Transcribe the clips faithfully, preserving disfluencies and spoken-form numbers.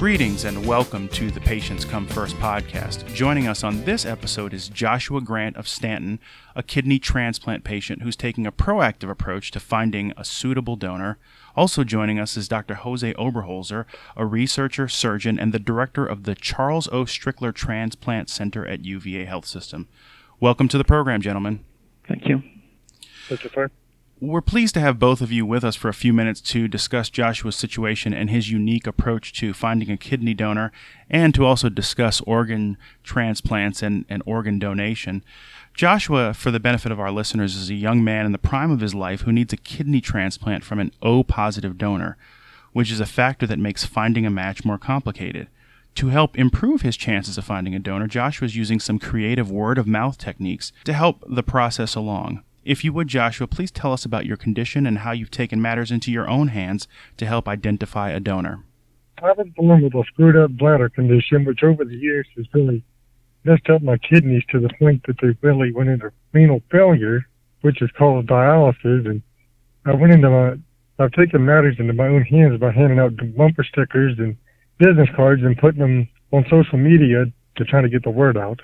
Greetings and welcome to the Patients Come First podcast. Joining us on this episode is Joshua Grant of Stanton, a kidney transplant patient who's taking a proactive approach to finding a suitable donor. Also joining us is Doctor Jose Oberholzer, a researcher, surgeon, and the director of the Charles O. Strickler Transplant Center at U V A Health System. Welcome to the program, gentlemen. Thank you. Doctor Farr. We're pleased to have both of you with us for a few minutes to discuss Joshua's situation and his unique approach to finding a kidney donor, and to also discuss organ transplants and, and organ donation. Joshua, for the benefit of our listeners, is a young man in the prime of his life who needs a kidney transplant from an O-positive donor, which is a factor that makes finding a match more complicated. To help improve his chances of finding a donor, Joshua is using some creative word-of-mouth techniques to help the process along. If you would, Joshua, please tell us about your condition and how you've taken matters into your own hands to help identify a donor. I was born with a screwed-up bladder condition, which over the years has really messed up my kidneys to the point that they really went into renal failure, which is called dialysis. And I went into my, I've taken matters into my own hands by handing out bumper stickers and business cards and putting them on social media to try to get the word out.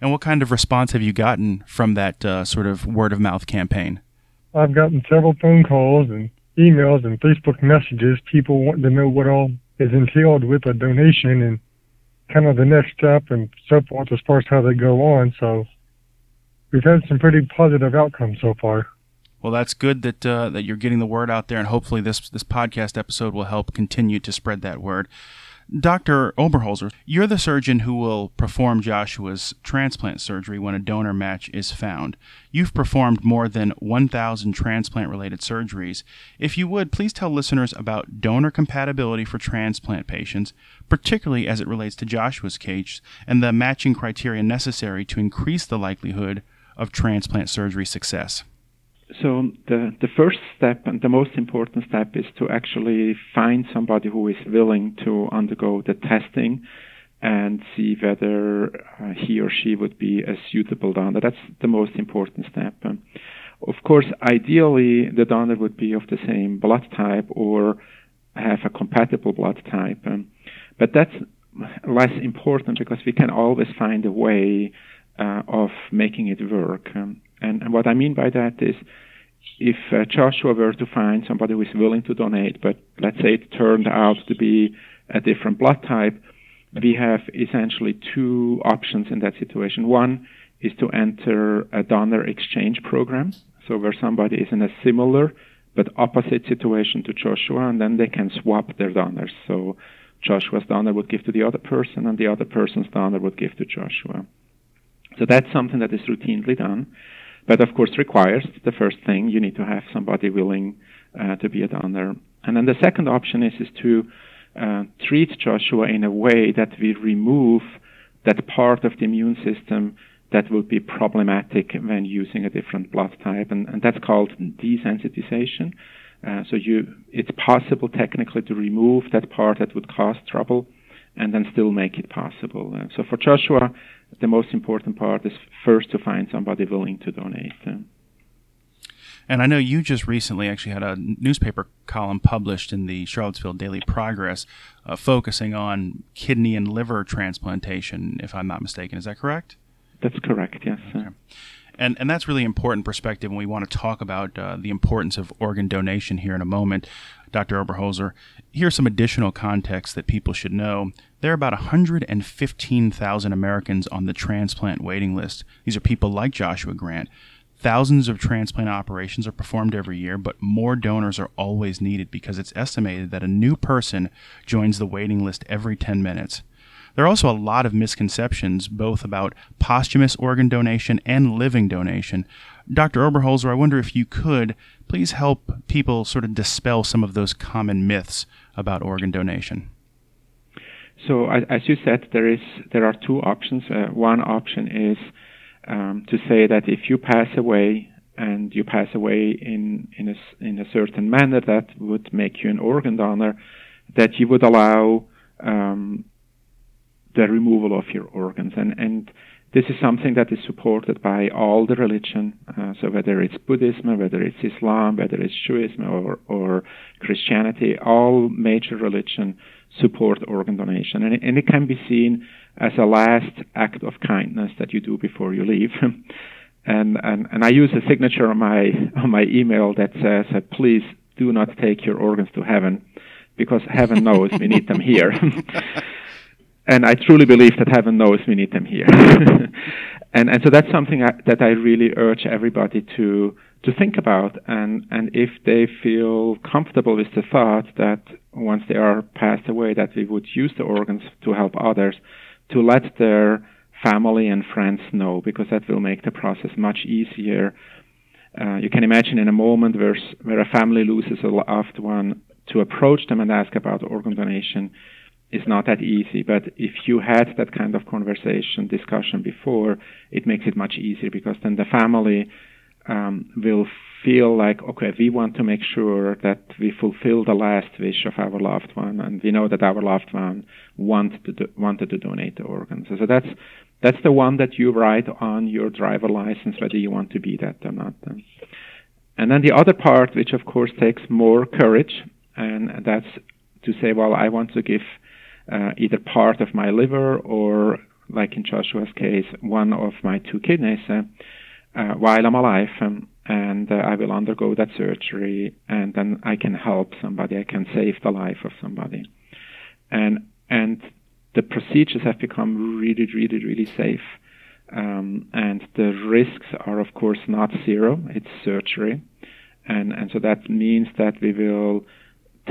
And what kind of response have you gotten from that uh, sort of word-of-mouth campaign? I've gotten several phone calls and emails and Facebook messages, people wanting to know what all is entailed with a donation and kind of the next step and so forth as far as how they go on. So we've had some pretty positive outcomes so far. Well, that's good that uh, that you're getting the word out there, and hopefully this this podcast episode will help continue to spread that word. Doctor Oberholzer, you're the surgeon who will perform Joshua's transplant surgery when a donor match is found. You've performed more than one thousand transplant-related surgeries. If you would, please tell listeners about donor compatibility for transplant patients, particularly as it relates to Joshua's case and the matching criteria necessary to increase the likelihood of transplant surgery success. So the, the first step and the most important step is to actually find somebody who is willing to undergo the testing and see whether uh, he or she would be a suitable donor. That's the most important step. Um, of course, ideally, the donor would be of the same blood type or have a compatible blood type. Um, but that's less important because we can always find a way uh, of making it work. Um, And, and what I mean by that is if uh, Joshua were to find somebody who is willing to donate, but let's say it turned out to be a different blood type, we have essentially two options in that situation. One is to enter a donor exchange program, so where somebody is in a similar but opposite situation to Joshua, and then they can swap their donors. So Joshua's donor would give to the other person, and the other person's donor would give to Joshua. So that's something that is routinely done. But of course requires the first thing, you need to have somebody willing uh, to be a donor. And then the second option is, is to uh, treat Joshua in a way that we remove that part of the immune system that would be problematic when using a different blood type. And, and that's called desensitization. Uh, so you, it's possible technically to remove that part that would cause trouble and then still make it possible. Uh, so for Joshua, the most important part is first to find somebody willing to donate. And I know you just recently actually had a newspaper column published in the Charlottesville Daily Progress uh, focusing on kidney and liver transplantation, if I'm not mistaken. Is that correct? That's correct, yes. Okay. And and that's really important perspective, and we want to talk about uh, the importance of organ donation here in a moment. Doctor Oberholzer, here's some additional context that people should know. There are about one hundred fifteen thousand Americans on the transplant waiting list. These are people like Joshua Grant. Thousands of transplant operations are performed every year, but more donors are always needed because it's estimated that a new person joins the waiting list every ten minutes. There are also a lot of misconceptions, both about posthumous organ donation and living donation. Doctor Oberholzer, I wonder if you could please help people sort of dispel some of those common myths about organ donation. So, as you said, there is there are two options. Uh, one option is um, to say that if you pass away and you pass away in in a, in a certain manner that would make you an organ donor, that you would allow um, the removal of your organs. And, and this is something that is supported by all the religion, uh, so whether it's Buddhism, whether it's Islam, whether it's Judaism or, or Christianity, all major religion support organ donation. And it, and it can be seen as a last act of kindness that you do before you leave. and, and and I use a signature on my on my email that says, please do not take your organs to heaven, because heaven knows we need them here. And I truly believe that heaven knows we need them here. and and so that's something I, that I really urge everybody to to think about. And, and if they feel comfortable with the thought that once they are passed away, that we would use the organs to help others, to let their family and friends know, because that will make the process much easier. Uh, you can imagine in a moment where, where a family loses a loved one, to approach them and ask about organ donation is not that easy. But if you had that kind of conversation, discussion before, it makes it much easier, because then the family um, will feel like, okay, we want to make sure that we fulfill the last wish of our loved one, and we know that our loved one wanted to, do, wanted to donate the organs. So that's that's the one that you write on your driver license, whether you want to be that or not. And then the other part, which of course takes more courage, and that's to say, well, I want to give uh, either part of my liver or, like in Joshua's case, one of my two kidneys uh, uh, while I'm alive, um, and uh, I will undergo that surgery, and then I can help somebody, I can save the life of somebody. And and the procedures have become really, really, really safe. Um, and the risks are, of course, not zero, it's surgery. And, and so that means that we will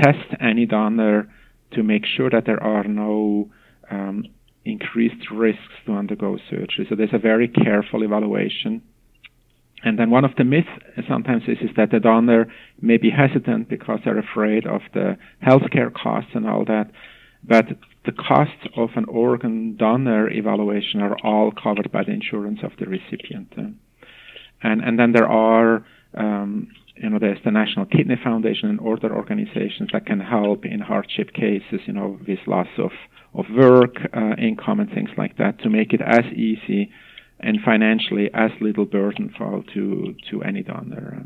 test any donor to make sure that there are no um, increased risks to undergo surgery. So there's a very careful evaluation. And then one of the myths sometimes is, is that the donor may be hesitant because they're afraid of the healthcare costs and all that. But the costs of an organ donor evaluation are all covered by the insurance of the recipient. And, and then there are... Um, You know, there's the National Kidney Foundation and other organizations that can help in hardship cases, you know, with loss of, of work, uh, income, and things like that, to make it as easy and financially as little burdenful to, to any donor.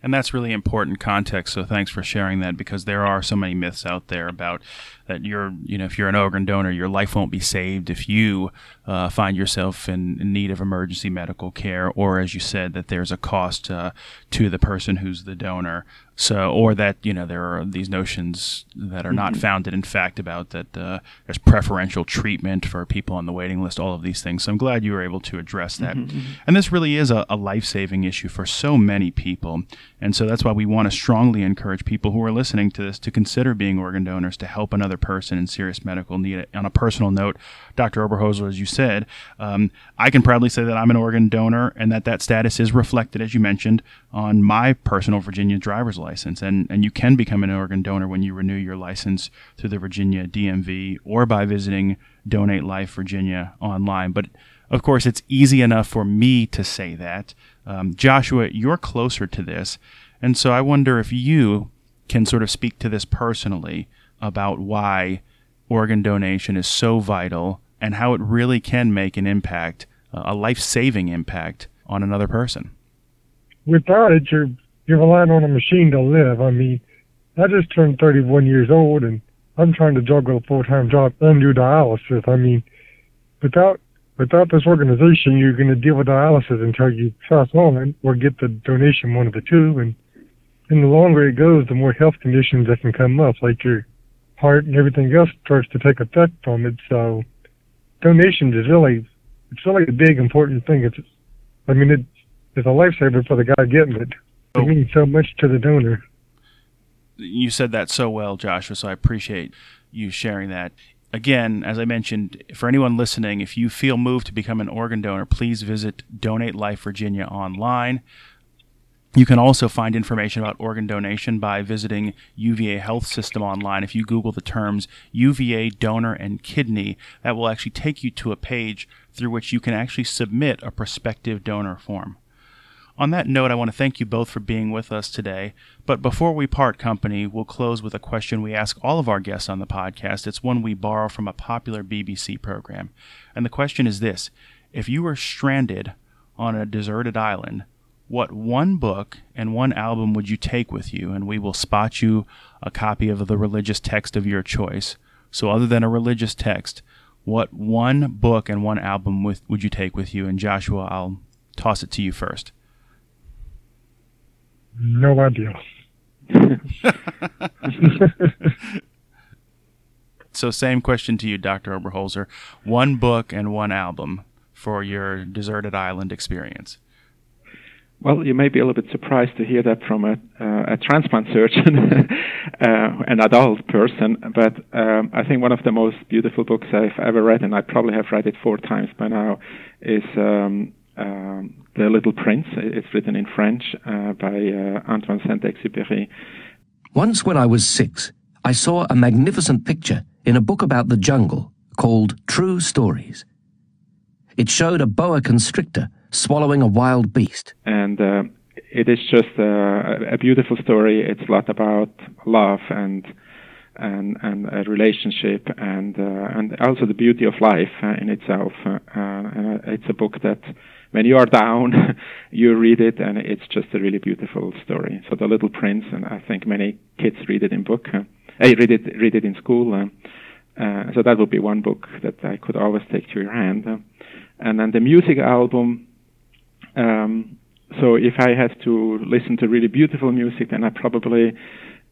And that's really important context, so thanks for sharing that, because there are so many myths out there about that you're, you know, if you're an organ donor, your life won't be saved if you uh, find yourself in, in need of emergency medical care, or as you said, that there's a cost uh, to the person who's the donor. So, or that, you know, there are these notions that are not mm-hmm. founded in fact about that uh, there's preferential treatment for people on the waiting list, all of these things. So I'm glad you were able to address that. Mm-hmm. And this really is a, a life-saving issue for so many people. And so that's why we want to strongly encourage people who are listening to this to consider being organ donors to help another person in serious medical need. On a personal note, Doctor Oberholzer, as you said, um, I can proudly say that I'm an organ donor and that that status is reflected, as you mentioned, on my personal Virginia driver's license. License. And, and you can become an organ donor when you renew your license through the Virginia D M V or by visiting Donate Life Virginia online. But of course, it's easy enough for me to say that. Um, Joshua, you're closer to this. And so I wonder if you can sort of speak to this personally about why organ donation is so vital and how it really can make an impact, uh, a life-saving impact on another person. Without it, you're You're relying on a machine to live. I mean, I just turned thirty-one years old, and I'm trying to juggle a full-time job and do dialysis. I mean, without without this organization, you're going to deal with dialysis until you pass on or get the donation, one of the two. And, and the longer it goes, the more health conditions that can come up, like your heart and everything else starts to take effect from it. So donations is really, it's really a big, important thing. It's, I mean, it, it's a lifesaver for the guy getting it. It means so much to the donor. You said that so well, Joshua, so I appreciate you sharing that. Again, as I mentioned, for anyone listening, if you feel moved to become an organ donor, please visit Donate Life Virginia online. You can also find information about organ donation by visiting U V A Health System online. If you Google the terms U V A donor and kidney, that will actually take you to a page through which you can actually submit a prospective donor form. On that note, I want to thank you both for being with us today. But before we part company, we'll close with a question we ask all of our guests on the podcast. It's one we borrow from a popular B B C program. And the question is this: if you were stranded on a deserted island, what one book and one album would you take with you? And we will spot you a copy of the religious text of your choice. So other than a religious text, what one book and one album with, would you take with you? And Joshua, I'll toss it to you first. No idea. So same question to you, Doctor Oberholzer. One book and one album for your deserted island experience. Well, you may be a little bit surprised to hear that from a, uh, a transplant surgeon, uh, an adult person, but um, I think one of the most beautiful books I've ever read, and I probably have read it four times by now, is um, um, The Little Prince. It's written in French uh, by uh, Antoine de Saint-Exupéry. Once when I was six, I saw a magnificent picture in a book about the jungle called True Stories. It showed a boa constrictor swallowing a wild beast. And uh, it is just a, a beautiful story. It's a lot about love and and, and a relationship and uh, and also the beauty of life uh, in itself. Uh, uh, it's a book that when you are down, you read it, and it's just a really beautiful story. So The Little Prince, and I think many kids read it in book. Uh, I read it read it in school. Uh, uh, so that would be one book that I could always take to your hand. Uh, and then the music album. Um, so if I had to listen to really beautiful music, then I probably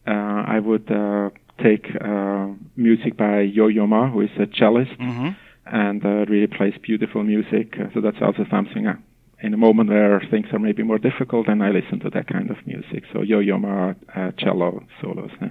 uh, I would uh, take uh, music by Yo-Yo Ma, who is a cellist, mm-hmm. and uh, really plays beautiful music. Uh, so that's also something. Uh, in a moment where things are maybe more difficult, then I listen to that kind of music. So Yo-Yo Ma uh, cello solos. Huh?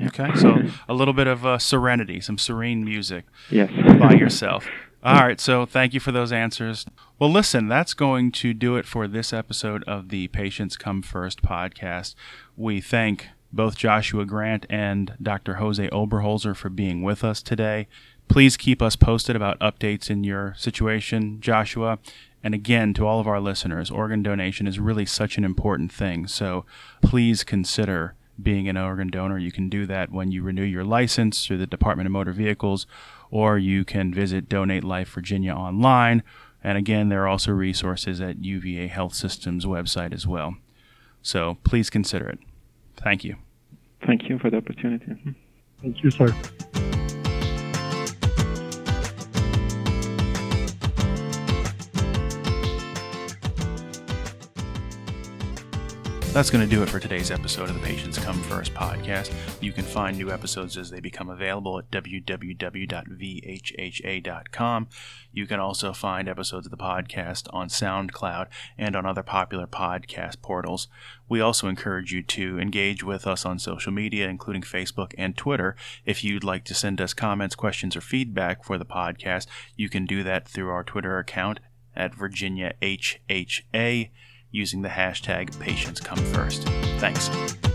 Okay, so a little bit of uh, serenity, some serene music. Yes. By yourself. All right, so thank you for those answers. Well, listen, that's going to do it for this episode of the Patients Come First podcast. We thank both Joshua Grant and Doctor Jose Oberholzer for being with us today. Please keep us posted about updates in your situation, Joshua. And again, to all of our listeners, organ donation is really such an important thing. So please consider being an organ donor. You can do that when you renew your license through the Department of Motor Vehicles, or you can visit Donate Life Virginia online. And again, there are also resources at U V A Health System's website as well. So please consider it. Thank you. Thank you for the opportunity. Thank you, sir. That's going to do it for today's episode of the Patients Come First podcast. You can find new episodes as they become available at w w w dot v h h a dot com. You can also find episodes of the podcast on SoundCloud and on other popular podcast portals. We also encourage you to engage with us on social media, including Facebook and Twitter. If you'd like to send us comments, questions, or feedback for the podcast, you can do that through our Twitter account at Virginia H H A, using the hashtag Patients Come First. Thanks.